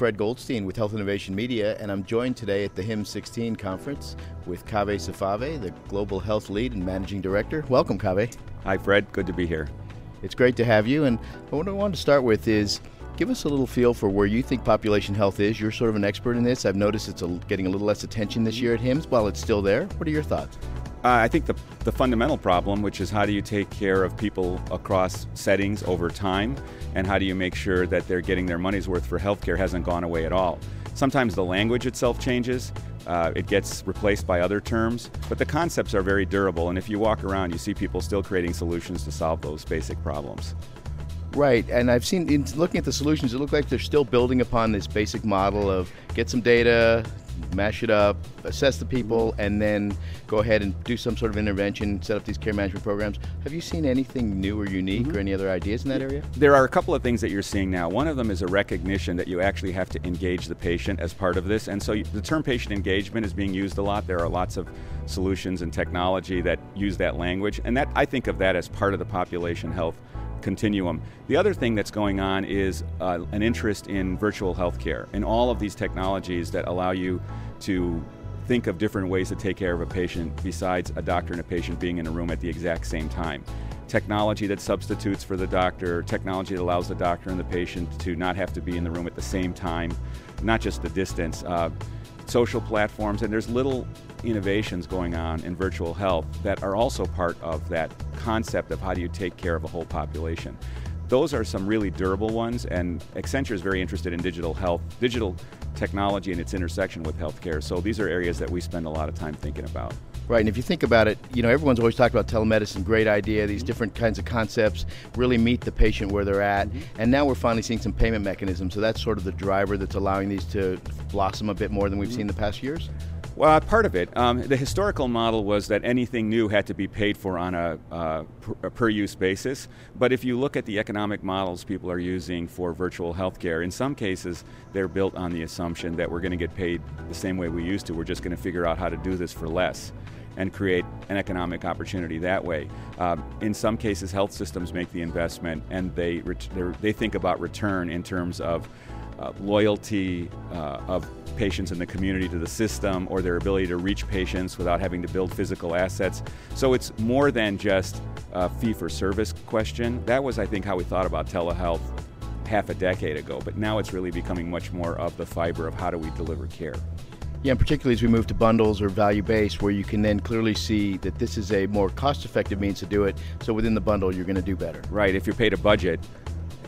Fred Goldstein with Health Innovation Media, and I'm joined today at the HIMSS 16 conference with Kaveh Safavi, the Global Health Lead and Managing Director. Welcome, Kaveh. Hi, Fred. Good to be here. It's great to have you, and what I wanted to start with is give us a little feel for where you think population health is. You're sort of an expert in this. I've noticed it's getting a little less attention this year at HIMSS while it's still there. What are your thoughts? I think the fundamental problem, which is how do you take care of people across settings over time, and how do you make sure that they're getting their money's worth for healthcare, hasn't gone away at all. Sometimes the language itself changes, it gets replaced by other terms, but the concepts are very durable, and if you walk around you see people still creating solutions to solve those basic problems. Right, and I've seen, in looking at the solutions, it looks like they're still building upon this basic model of get some data, mash it up, assess the people, and then go ahead and do some sort of intervention, set up these care management programs. Have you seen anything new or unique or any other ideas in that area? There are a couple of things that you're seeing now. One of them is a recognition that you actually have to engage the patient as part of this, and so the term patient engagement is being used a lot. There are lots of solutions and technology that use that language, and that I think of that as part of the population health continuum. The other thing that's going on is an interest in virtual healthcare and all of these technologies that allow you to think of different ways to take care of a patient besides a doctor and a patient being in a room at the exact same time. Technology that substitutes for the doctor, technology that allows the doctor and the patient to not have to be in the room at the same time, not just the distance. Social platforms, and there's little innovations going on in virtual health that are also part of that concept of how do you take care of a whole population. Those are some really durable ones, and Accenture is very interested in digital health, digital technology and its intersection with healthcare. So these are areas that we spend a lot of time thinking about. Right, and if you think about it, you know, everyone's always talked about telemedicine, great idea, these different kinds of concepts really meet the patient where they're at, and now we're finally seeing some payment mechanisms, so that's sort of the driver that's allowing these to blossom a bit more than we've seen the past years? Well, part of it. The historical model was that anything new had to be paid for on a per-use basis, but if you look at the economic models people are using for virtual healthcare, in some cases they're built on the assumption that we're going to get paid the same way we used to, we're just going to figure out how to do this for less and create an economic opportunity that way. In some cases, health systems make the investment and they think about return in terms of loyalty of patients in the community to the system, or their ability to reach patients without having to build physical assets. So it's more than just a fee-for-service question. That was, I think, how we thought about telehealth half a decade ago, but now it's really becoming much more of the fiber of how do we deliver care. Yeah, and particularly as we move to bundles or value-based, where you can then clearly see that this is a more cost-effective means to do it, so within the bundle you're going to do better. Right, if you're paid a budget,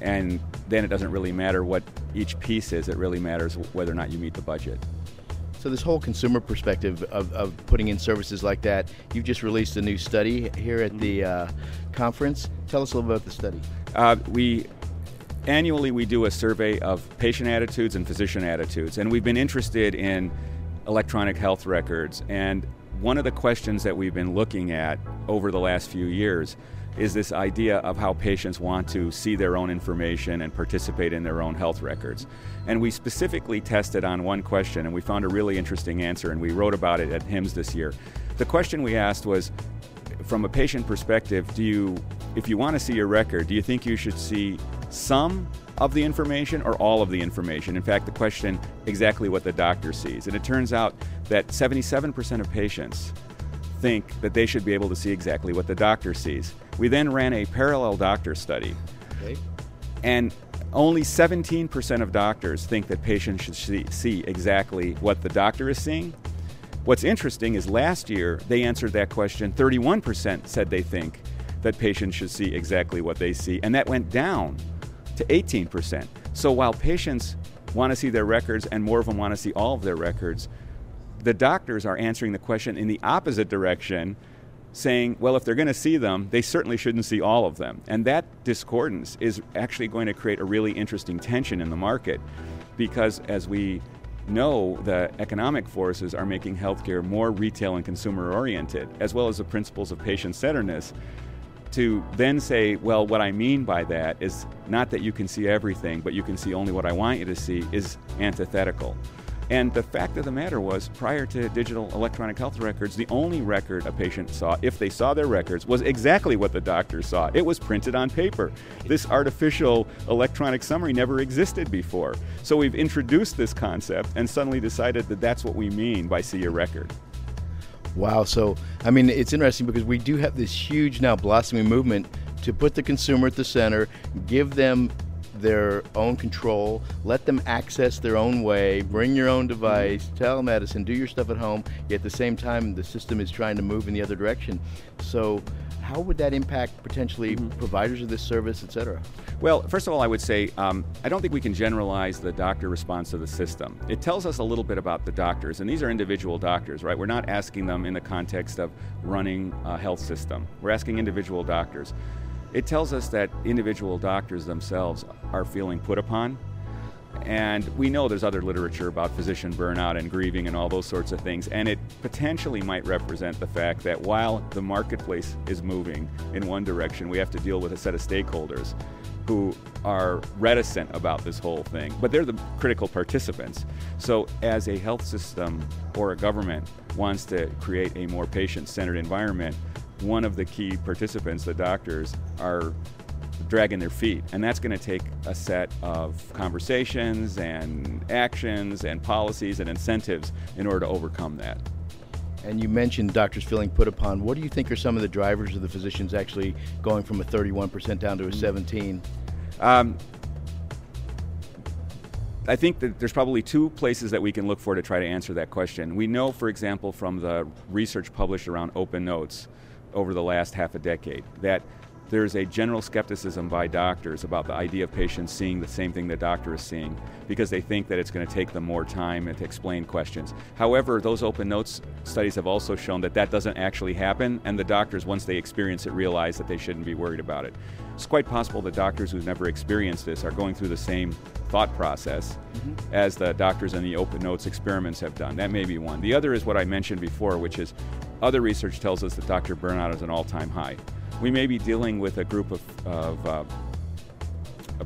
and then it doesn't really matter what each piece is, it really matters whether or not you meet the budget. So this whole consumer perspective of putting in services like that, you've just released a new study here at the conference. Tell us a little about the study. Annually we do a survey of patient attitudes and physician attitudes, and we've been interested in electronic health records, and one of the questions that we've been looking at over the last few years is this idea of how patients want to see their own information and participate in their own health records. And we specifically tested on one question, and we found a really interesting answer, and we wrote about it at HIMSS this year. The question we asked was, from a patient perspective, if you want to see your record, do you think you should see some of the information or all of the information? In fact, the question, exactly what the doctor sees. And it turns out that 77% of patients think that they should be able to see exactly what the doctor sees. We then ran a parallel doctor study. Okay. And only 17% of doctors think that patients should see exactly what the doctor is seeing. What's interesting is last year they answered that question, 31% said they think that patients should see exactly what they see, and that went down to 18%. So while patients want to see their records, and more of them want to see all of their records, the doctors are answering the question in the opposite direction, saying, well, if they're going to see them, they certainly shouldn't see all of them. And that discordance is actually going to create a really interesting tension in the market, because as we know, the economic forces are making healthcare more retail and consumer oriented, as well as the principles of patient-centeredness. To then say, well, what I mean by that is not that you can see everything, but you can see only what I want you to see, is antithetical. And the fact of the matter was, prior to digital electronic health records, the only record a patient saw, if they saw their records, was exactly what the doctor saw. It was printed on paper. This artificial electronic summary never existed before. So we've introduced this concept and suddenly decided that that's what we mean by see a record. Wow, so, I mean, it's interesting because we do have this huge now blossoming movement to put the consumer at the center, give them their own control, let them access their own way, bring your own device, telemedicine, do your stuff at home, yet at the same time the system is trying to move in the other direction. So how would that impact potentially providers of this service, et cetera? Well, first of all, I would say I don't think we can generalize the doctor response to the system. It tells us a little bit about the doctors, and these are individual doctors, right? We're not asking them in the context of running a health system. We're asking individual doctors. It tells us that individual doctors themselves are feeling put upon, and we know there's other literature about physician burnout and grieving and all those sorts of things, and it potentially might represent the fact that while the marketplace is moving in one direction, we have to deal with a set of stakeholders who are reticent about this whole thing, but they're the critical participants. So as a health system or a government wants to create a more patient-centered environment, one of the key participants, the doctors, are dragging their feet. And that's going to take a set of conversations and actions and policies and incentives in order to overcome that. And you mentioned doctors feeling put upon. What do you think are some of the drivers of the physicians actually going from a 31% down to a 17%? I think that there's probably two places that we can look for to try to answer that question. We know, for example, from the research published around Open Notes over the last half a decade, that there's a general skepticism by doctors about the idea of patients seeing the same thing the doctor is seeing because they think that it's going to take them more time and to explain questions. However, those Open Notes studies have also shown that that doesn't actually happen, and the doctors, once they experience it, realize that they shouldn't be worried about it. It's quite possible that doctors who've never experienced this are going through the same thought process as the doctors in the Open Notes experiments have done. That may be one. The other is what I mentioned before, which is other research tells us that doctor burnout is an all-time high. We may be dealing with a group of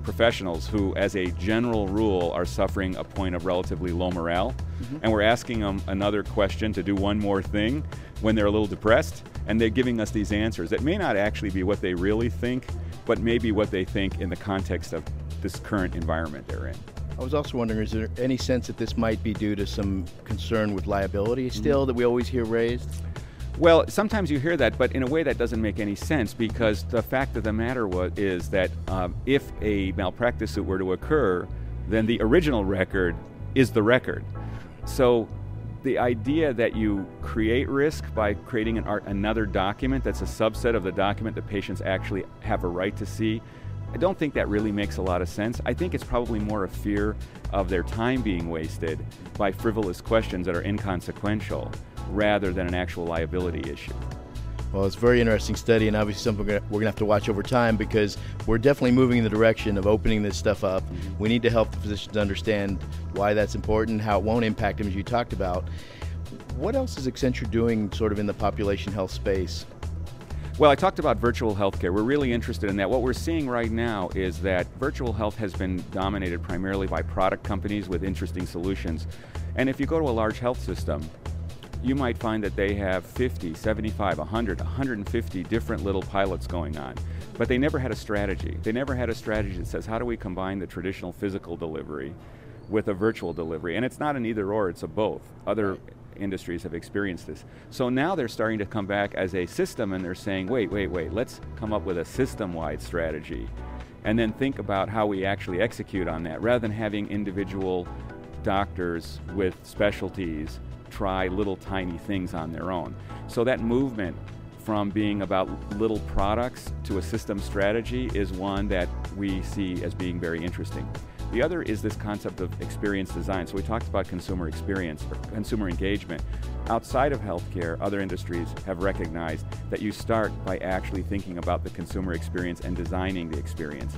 professionals who, as a general rule, are suffering a point of relatively low morale, and we're asking them another question to do one more thing when they're a little depressed, and they're giving us these answers that may not actually be what they really think, but maybe what they think in the context of this current environment they're in. I was also wondering, is there any sense that this might be due to some concern with liability still that we always hear raised? Well, sometimes you hear that, but in a way that doesn't make any sense, because the fact of the matter is that if a malpractice suit were to occur, then the original record is the record. So the idea that you create risk by creating another document that's a subset of the document that patients actually have a right to see, I don't think that really makes a lot of sense. I think it's probably more a fear of their time being wasted by frivolous questions that are inconsequential, rather than an actual liability issue. Well, it's a very interesting study, and obviously something we're going to have to watch over time, because we're definitely moving in the direction of opening this stuff up. We need to help the physicians understand why that's important, how it won't impact them, as you talked about. What else is Accenture doing sort of in the population health space? Well, I talked about virtual healthcare. We're really interested in that. What we're seeing right now is that virtual health has been dominated primarily by product companies with interesting solutions. And if you go to a large health system, you might find that they have 50, 75, 100, 150 different little pilots going on. But they never had a strategy. They never had a strategy that says, how do we combine the traditional physical delivery with a virtual delivery? And it's not an either or, it's a both. Other industries have experienced this. So now they're starting to come back as a system, and they're saying, wait, let's come up with a system-wide strategy and then think about how we actually execute on that, rather than having individual doctors with specialties try little tiny things on their own. So that movement from being about little products to a system strategy is one that we see as being very interesting. The other is this concept of experience design. So we talked about consumer experience, or consumer engagement. Outside of healthcare, other industries have recognized that you start by actually thinking about the consumer experience and designing the experience.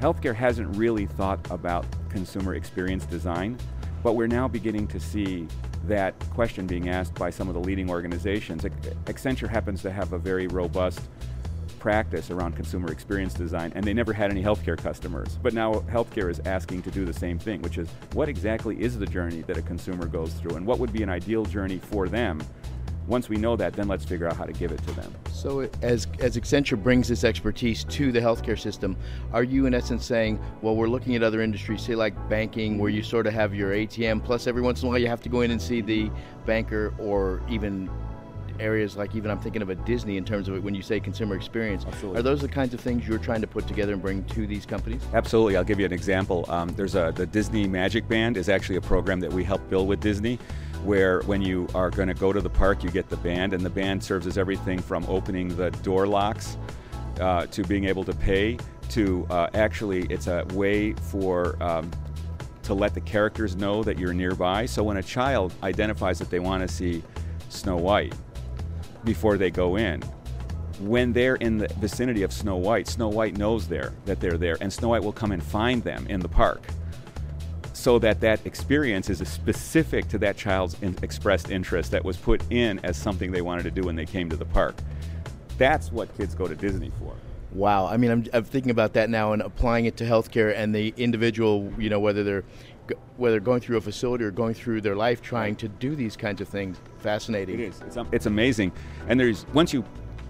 Healthcare hasn't really thought about consumer experience design, but we're now beginning to see that question being asked by some of the leading organizations. Accenture happens to have a very robust practice around consumer experience design, and they never had any healthcare customers. But now healthcare is asking to do the same thing, which is what exactly is the journey that a consumer goes through, and what would be an ideal journey for them? Once we know that, then let's figure out how to give it to them. So as Accenture brings this expertise to the healthcare system, are you in essence saying, well, we're looking at other industries, say like banking, where you sort of have your ATM, plus every once in a while you have to go in and see the banker, or even areas like, even I'm thinking of a Disney in terms of it, when you say consumer experience. Absolutely. Are those the kinds of things you're trying to put together and bring to these companies? Absolutely. I'll give you an example. The Disney Magic Band is actually a program that we help build with Disney, where when you are going to go to the park, you get the band, and the band serves as everything from opening the door locks to being able to pay to actually, it's a way for to let the characters know that you're nearby. So when a child identifies that they want to see Snow White before they go in, when they're in the vicinity of Snow White, Snow White knows that they're there, and Snow White will come and find them in the park, so that experience is specific to that child's expressed interest that was put in as something they wanted to do when they came to the park. That's what kids go to Disney for. Wow, I mean, I'm thinking about that now and applying it to healthcare and the individual, you know, whether going through a facility or going through their life trying to do these kinds of things. Fascinating. It is. It's amazing. And once you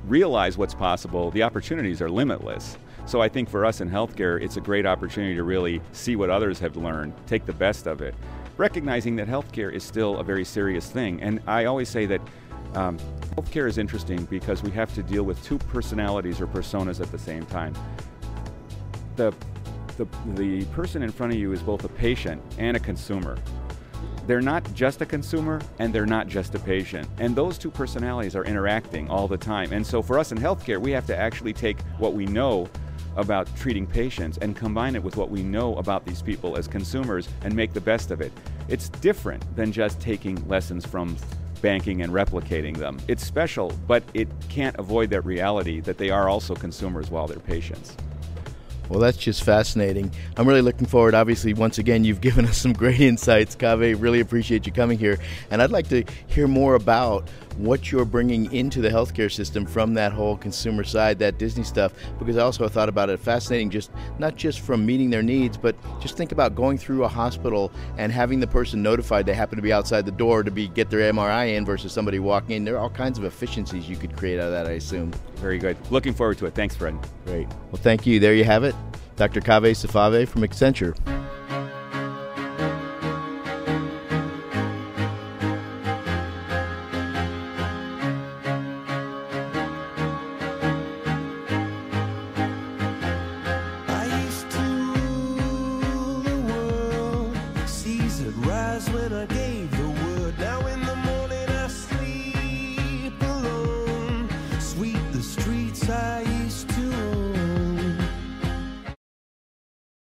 realize what's possible, the opportunities are limitless. So I think for us in healthcare, it's a great opportunity to really see what others have learned, take the best of it, recognizing that healthcare is still a very serious thing. And I always say that healthcare is interesting because we have to deal with two personalities or personas at the same time. The person in front of you is both a patient and a consumer. They're not just a consumer, and they're not just a patient. And those two personalities are interacting all the time. And so for us in healthcare, we have to actually take what we know about treating patients and combine it with what we know about these people as consumers and make the best of it. It's different than just taking lessons from banking and replicating them. It's special, but it can't avoid that reality that they are also consumers while they're patients. Well, that's just fascinating. I'm really looking forward. Obviously, once again, you've given us some great insights, Kaveh. Really appreciate you coming here. And I'd like to hear more about what you're bringing into the healthcare system from that whole consumer side, that Disney stuff, because I also thought about it fascinating, just not just from meeting their needs, but just think about going through a hospital and having the person notified they happen to be outside the door to get their MRI in versus somebody walking in. There are all kinds of efficiencies you could create out of that, I assume. Very good. Looking forward to it. Thanks, Fred. Great. Well, thank you. There you have it. Dr. Kaveh Safavi from Accenture. I used to rule the world, seas that rise when I did.